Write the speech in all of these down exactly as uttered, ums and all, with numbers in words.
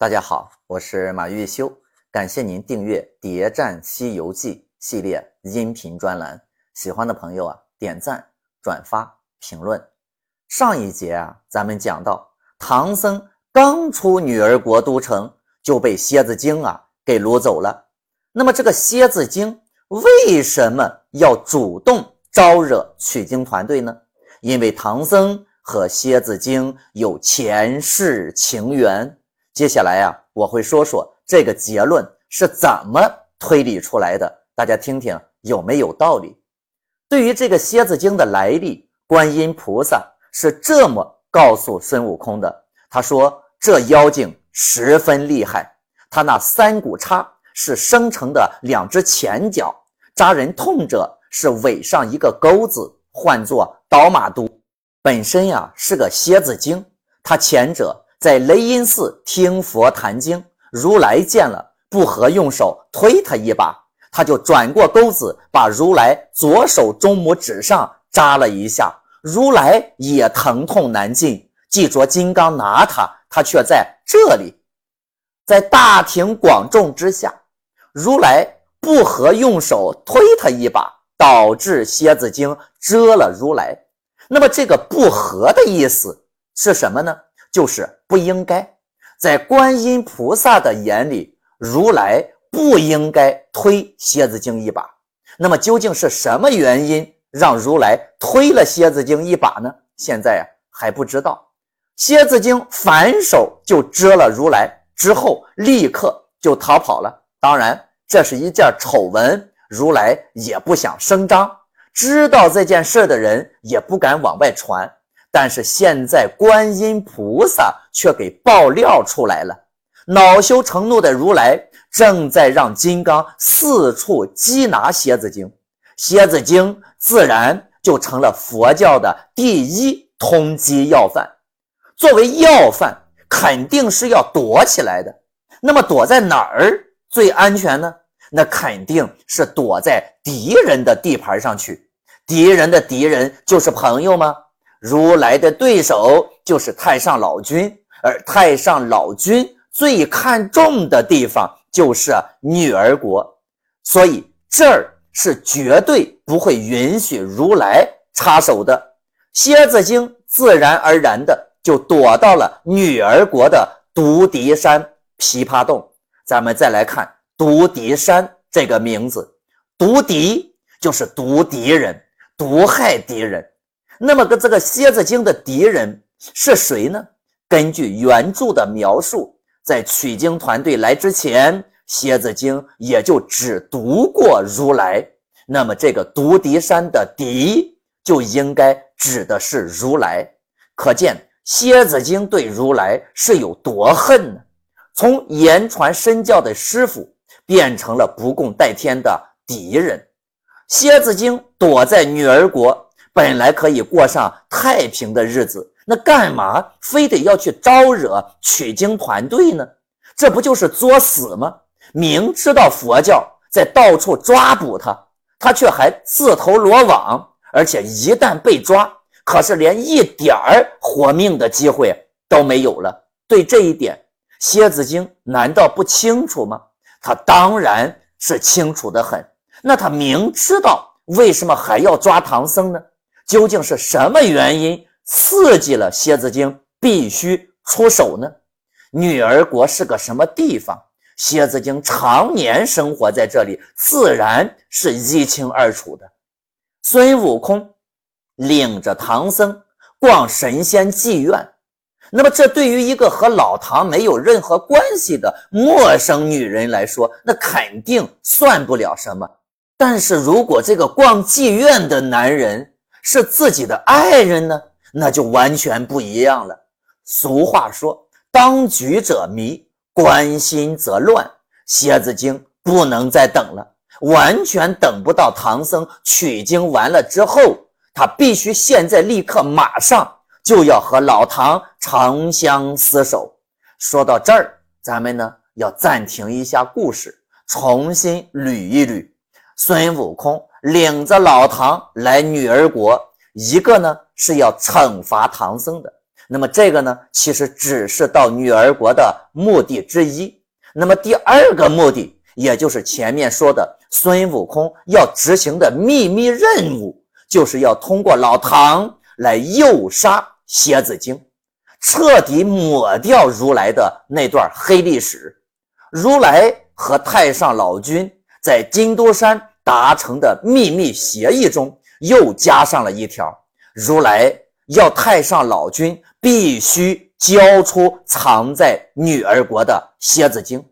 大家好，我是马玉修，感谢您订阅谍战西游记系列音频专栏，喜欢的朋友啊，点赞、转发、评论。上一节啊，咱们讲到唐僧刚出女儿国都城就被蝎子精啊给掳走了。那么这个蝎子精为什么要主动招惹取经团队呢？因为唐僧和蝎子精有前世情缘。接下来啊，我会说说这个结论是怎么推理出来的，大家听听有没有道理。对于这个蝎子精的来历，观音菩萨是这么告诉孙悟空的，他说这妖精十分厉害，他那三股叉是生成的两只前脚，扎人痛者是尾上一个钩子，唤作倒马都。本身啊是个蝎子精，他前者在雷音寺听佛谈经，如来见了不和，用手推他一把，他就转过钩子，把如来左手中拇指上扎了一下，如来也疼痛难禁，记着金刚拿他，他却在这里。在大庭广众之下，如来不和用手推他一把，导致蝎子精蛰了如来。那么这个不和的意思是什么呢？就是不应该。在观音菩萨的眼里，如来不应该推蝎子精一把。那么究竟是什么原因让如来推了蝎子精一把呢？现在啊还不知道。蝎子精反手就蛰了如来，之后立刻就逃跑了。当然这是一件丑闻，如来也不想声张，知道这件事的人也不敢往外传。但是现在观音菩萨却给爆料出来了，恼羞成怒的如来正在让金刚四处缉拿蝎子精，蝎子精自然就成了佛教的第一通缉要犯。作为要犯，肯定是要躲起来的。那么躲在哪儿最安全呢？那肯定是躲在敌人的地盘上去。敌人的敌人就是朋友吗？如来的对手就是太上老君，而太上老君最看重的地方就是女儿国，所以这儿是绝对不会允许如来插手的。蝎子精自然而然的就躲到了女儿国的独敌山琵琶洞。咱们再来看独敌山这个名字，独敌就是毒敌人，毒害敌人。那么这个蝎子精的敌人是谁呢？根据原著的描述，在取经团队来之前，蝎子精也就只毒过如来，那么这个毒敌山的敌就应该指的是如来。可见蝎子精对如来是有多恨呢？从言传身教的师父变成了不共戴天的敌人。蝎子精躲在女儿国，本来可以过上太平的日子，那干嘛非得要去招惹取经团队呢？这不就是作死吗？明知道佛教在到处抓捕他，他却还自投罗网，而且一旦被抓，可是连一点儿活命的机会都没有了。对这一点，蝎子精难道不清楚吗？他当然是清楚得很。那他明知道，为什么还要抓唐僧呢？究竟是什么原因刺激了蝎子精必须出手呢？女儿国是个什么地方？蝎子精常年生活在这里，自然是一清二楚的。孙悟空领着唐僧逛神仙妓院，那么这对于一个和老唐没有任何关系的陌生女人来说，那肯定算不了什么。但是如果这个逛妓院的男人是自己的爱人呢，那就完全不一样了。俗话说，当局者迷，关心则乱。蝎子精不能再等了，完全等不到唐僧取经完了之后，他必须现在立刻马上就要和老唐长相厮守。说到这儿，咱们呢要暂停一下故事，重新捋一捋。孙悟空领着老唐来女儿国，一个呢是要惩罚唐僧的，那么这个呢，其实只是到女儿国的目的之一。那么第二个目的，也就是前面说的孙悟空要执行的秘密任务，就是要通过老唐来诱杀蝎子精，彻底抹掉如来的那段黑历史。如来和太上老君在金都山达成的秘密协议中又加上了一条，如来要太上老君必须交出藏在女儿国的蝎子精。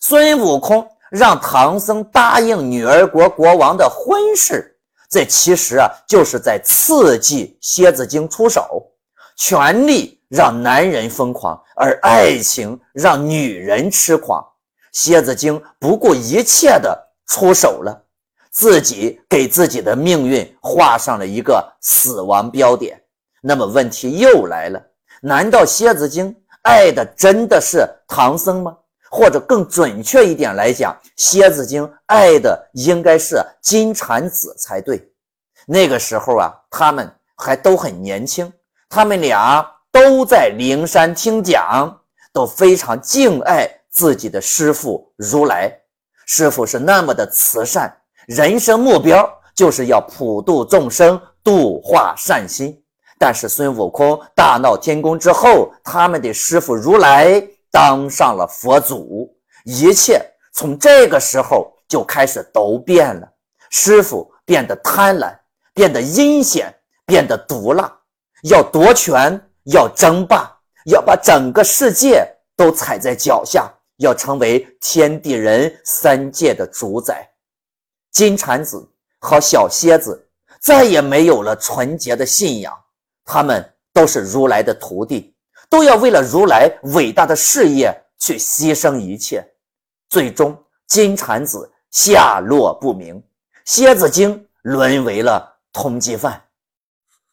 孙悟空让唐僧答应女儿国国王的婚事，这其实啊就是在刺激蝎子精出手。权力让男人疯狂，而爱情让女人痴狂。蝎子精不顾一切的出手了，自己给自己的命运画上了一个死亡标点。那么问题又来了，难道蝎子精爱的真的是唐僧吗？或者更准确一点来讲，蝎子精爱的应该是金蝉子才对。那个时候啊，他们还都很年轻，他们俩都在灵山听讲，都非常敬爱自己的师父如来。师父是那么的慈善，人生目标就是要普度众生，度化善心。但是孙悟空大闹天宫之后，他们的师父如来当上了佛祖，一切从这个时候就开始都变了。师父变得贪婪，变得阴险，变得毒辣，要夺权，要争霸，要把整个世界都踩在脚下，要成为天地人三界的主宰。金蝉子和小蝎子再也没有了纯洁的信仰，他们都是如来的徒弟，都要为了如来伟大的事业去牺牲一切。最终金蝉子下落不明，蝎子精沦为了通缉犯。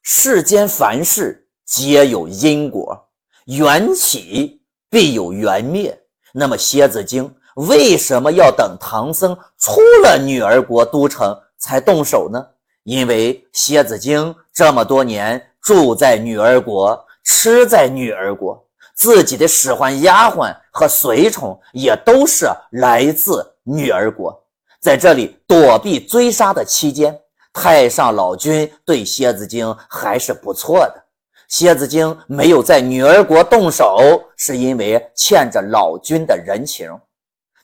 世间凡事皆有因果，缘起必有缘灭。那么蝎子精为什么要等唐僧出了女儿国都城才动手呢？因为蝎子精这么多年住在女儿国，吃在女儿国，自己的使唤丫鬟和随从也都是来自女儿国。在这里躲避追杀的期间，太上老君对蝎子精还是不错的。蝎子精没有在女儿国动手，是因为欠着老君的人情。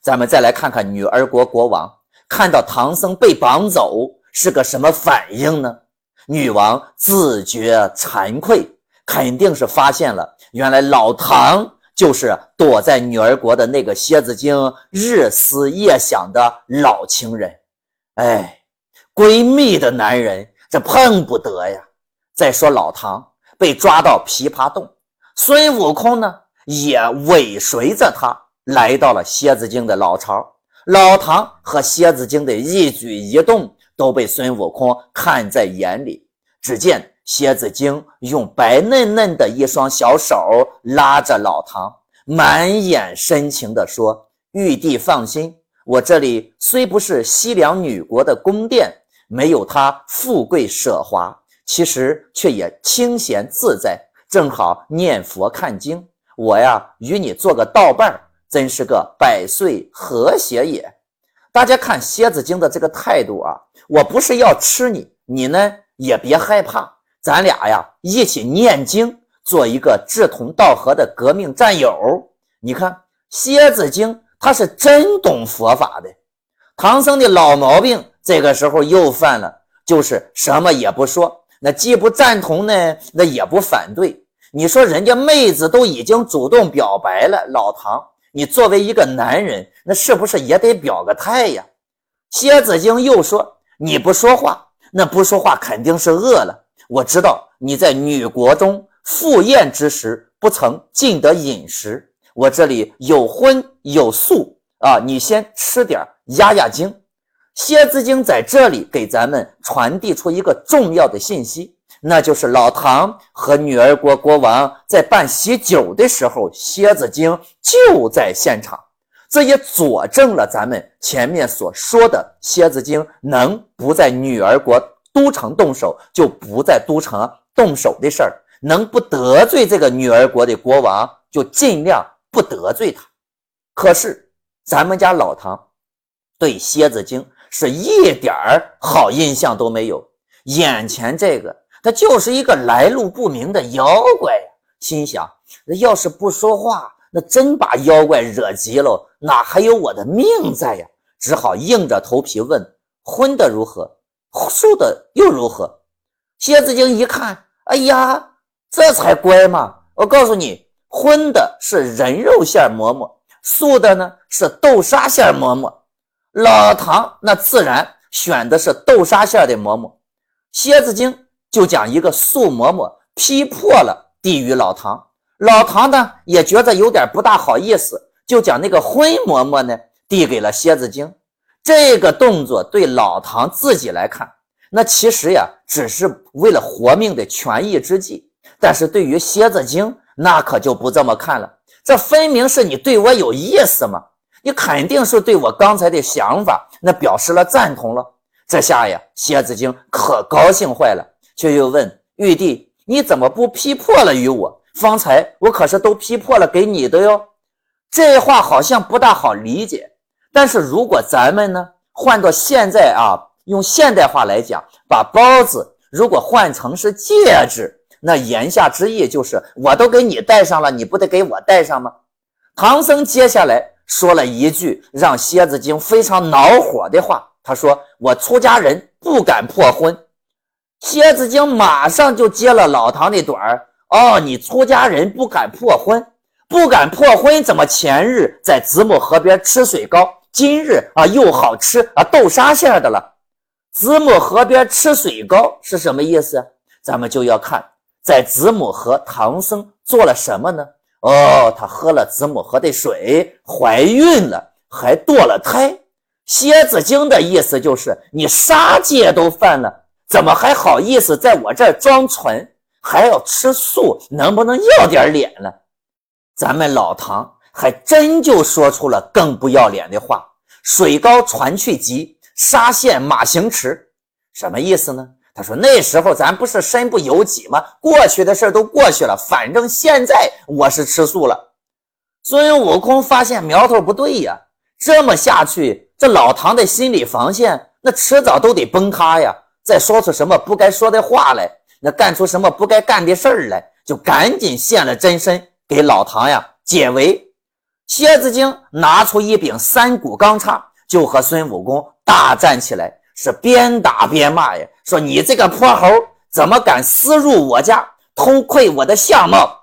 咱们再来看看女儿国国王看到唐僧被绑走是个什么反应呢？女王自觉惭愧，肯定是发现了原来老唐就是躲在女儿国的那个蝎子精日思夜想的老情人。哎，闺蜜的男人这碰不得呀。再说老唐被抓到琵琶洞，孙悟空呢也尾随着他来到了蝎子精的老巢。老唐和蝎子精的一举一动都被孙悟空看在眼里。只见蝎子精用白嫩嫩的一双小手拉着老唐，满眼深情地说，玉帝放心，我这里虽不是西凉女国的宫殿，没有她富贵奢华，其实却也清闲自在，正好念佛看经，我呀与你做个道伴，真是个百岁和谐也。大家看蝎子精的这个态度啊，我不是要吃你，你呢也别害怕，咱俩呀一起念经，做一个志同道合的革命战友。你看蝎子精他是真懂佛法的。唐僧的老毛病这个时候又犯了，就是什么也不说，那既不赞同呢，那也不反对。你说人家妹子都已经主动表白了，老唐你作为一个男人，那是不是也得表个态呀？蝎子精又说，你不说话，那不说话肯定是饿了，我知道你在女国中赴宴之时不曾尽得饮食，我这里有荤有素啊，你先吃点压压惊。蝎子精在这里给咱们传递出一个重要的信息，那就是老唐和女儿国国王在办喜酒的时候，蝎子精就在现场。这也佐证了咱们前面所说的蝎子精能不在女儿国都城动手就不在都城动手的事儿，能不得罪这个女儿国的国王就尽量不得罪他。可是咱们家老唐对蝎子精是一点儿好印象都没有，眼前这个他就是一个来路不明的妖怪呀，心想要是不说话，那真把妖怪惹急了，哪还有我的命在呀？只好硬着头皮问，荤的如何，素的又如何？蝎子精一看，哎呀，这才乖嘛！我告诉你，荤的是人肉馅馍馍，素的呢是豆沙馅馍馍。老唐那自然选的是豆沙馅的馍馍。蝎子精就讲一个素馍馍劈破了地狱老唐，老唐呢也觉得有点不大好意思，就讲那个荤馍馍呢递给了蝎子精。这个动作对老唐自己来看，那其实呀只是为了活命的权宜之计，但是对于蝎子精那可就不这么看了，这分明是你对我有意思嘛，你肯定是对我刚才的想法那表示了赞同了。这下呀蝎子精可高兴坏了，却又问，玉帝你怎么不批破了于我？方才我可是都批破了给你的哟。这话好像不大好理解，但是如果咱们呢换到现在啊，用现代话来讲，把包子如果换成是戒指，那言下之意就是我都给你戴上了，你不得给我戴上吗？唐僧接下来说了一句让蝎子精非常恼火的话，他说我出家人不敢破婚。蝎子精马上就接了老唐那短儿，哦，你出家人不敢破婚，不敢破婚怎么前日在子母河边吃水糕，今日啊又好吃啊豆沙馅的了。子母河边吃水糕是什么意思？咱们就要看在子母河唐僧做了什么呢？哦，他喝了子母河的水，怀孕了，还堕了胎。蝎子精的意思就是你杀戒都犯了，怎么还好意思在我这儿装纯，还要吃素，能不能要点脸呢？咱们老唐还真就说出了更不要脸的话，水高船去急，沙县马行迟。什么意思呢？他说那时候咱不是身不由己吗？过去的事都过去了，反正现在我是吃素了。孙悟空发现苗头不对呀，这么下去这老唐的心理防线那迟早都得崩塌呀，再说出什么不该说的话来，那干出什么不该干的事儿来，就赶紧现了真身给老唐呀解围。蝎子精拿出一柄三股钢叉就和孙悟空大战起来，是边打边骂呀，说你这个泼猴怎么敢私入我家偷窥我的相貌。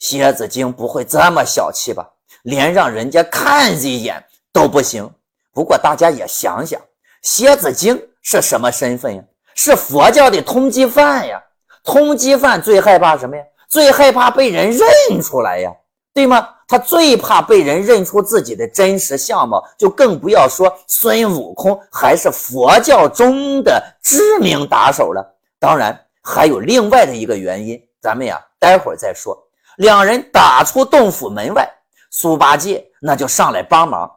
蝎子精不会这么小气吧，连让人家看一眼都不行。不过大家也想想，蝎子精是什么身份呀？是佛教的通缉犯呀，通缉犯最害怕什么呀？最害怕被人认出来呀，对吗？他最怕被人认出自己的真实相貌，就更不要说孙悟空还是佛教中的知名打手了。当然还有另外的一个原因，咱们呀待会儿再说。两人打出洞府门外，猪八戒那就上来帮忙。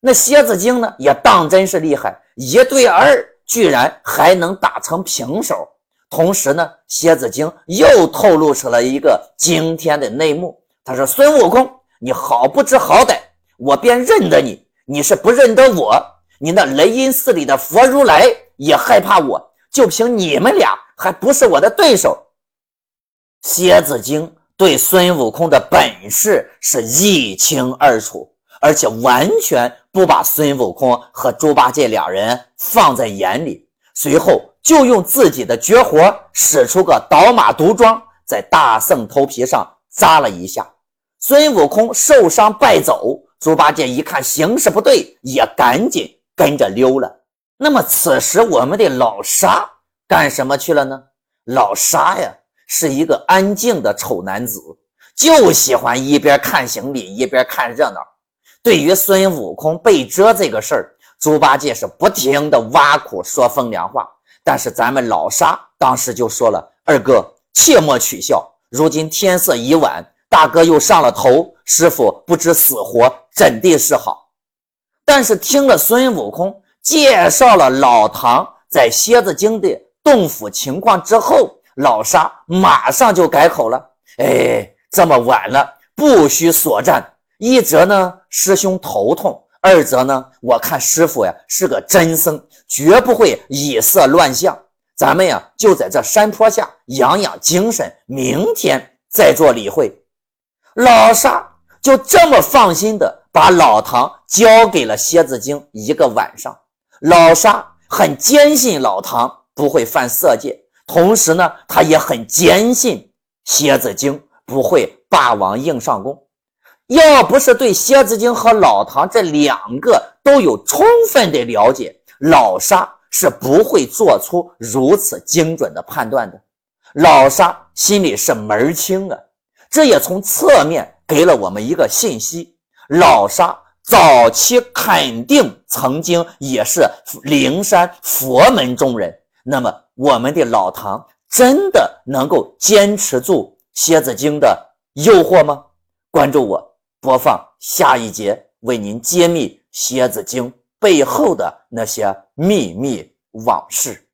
那蝎子精呢也当真是厉害，一对二居然还能打成平手。同时呢蝎子精又透露出了一个惊天的内幕，他说孙悟空你好不知好歹，我便认得你，你是不认得我，你那雷音寺里的佛如来也害怕我，就凭你们俩还不是我的对手。蝎子精对孙悟空的本事是一清二楚，而且完全不把孙悟空和猪八戒两人放在眼里，随后就用自己的绝活使出个倒马毒桩，在大圣头皮上扎了一下。孙悟空受伤败走，猪八戒一看形势不对，也赶紧跟着溜了。那么此时我们的老沙干什么去了呢？老沙呀是一个安静的丑男子，就喜欢一边看行李一边看热闹。对于孙悟空被蛰这个事儿，猪八戒是不停的挖苦说风凉话，但是咱们老沙当时就说了，二哥切莫取笑，如今天色已晚，大哥又上了头，师父不知死活，怎地是好？但是听了孙悟空介绍了老唐在蝎子精的洞府情况之后，老沙马上就改口了，哎，这么晚了，不需所战。一则呢，师兄头痛，二则呢，我看师傅呀是个真僧，绝不会以色乱象。咱们呀就在这山坡下养养精神，明天再做理会。老沙就这么放心的把老唐交给了蝎子精一个晚上。老沙很坚信老唐不会犯色戒，同时呢，他也很坚信蝎子精不会霸王硬上弓。要不是对蝎子精和老唐这两个都有充分的了解，老沙是不会做出如此精准的判断的。老沙心里是门清啊，这也从侧面给了我们一个信息，老沙早期肯定曾经也是灵山佛门中人，那么我们的老唐真的能够坚持住蝎子精的诱惑吗？关注我，播放下一节，为您揭秘蝎子精背后的那些秘密往事。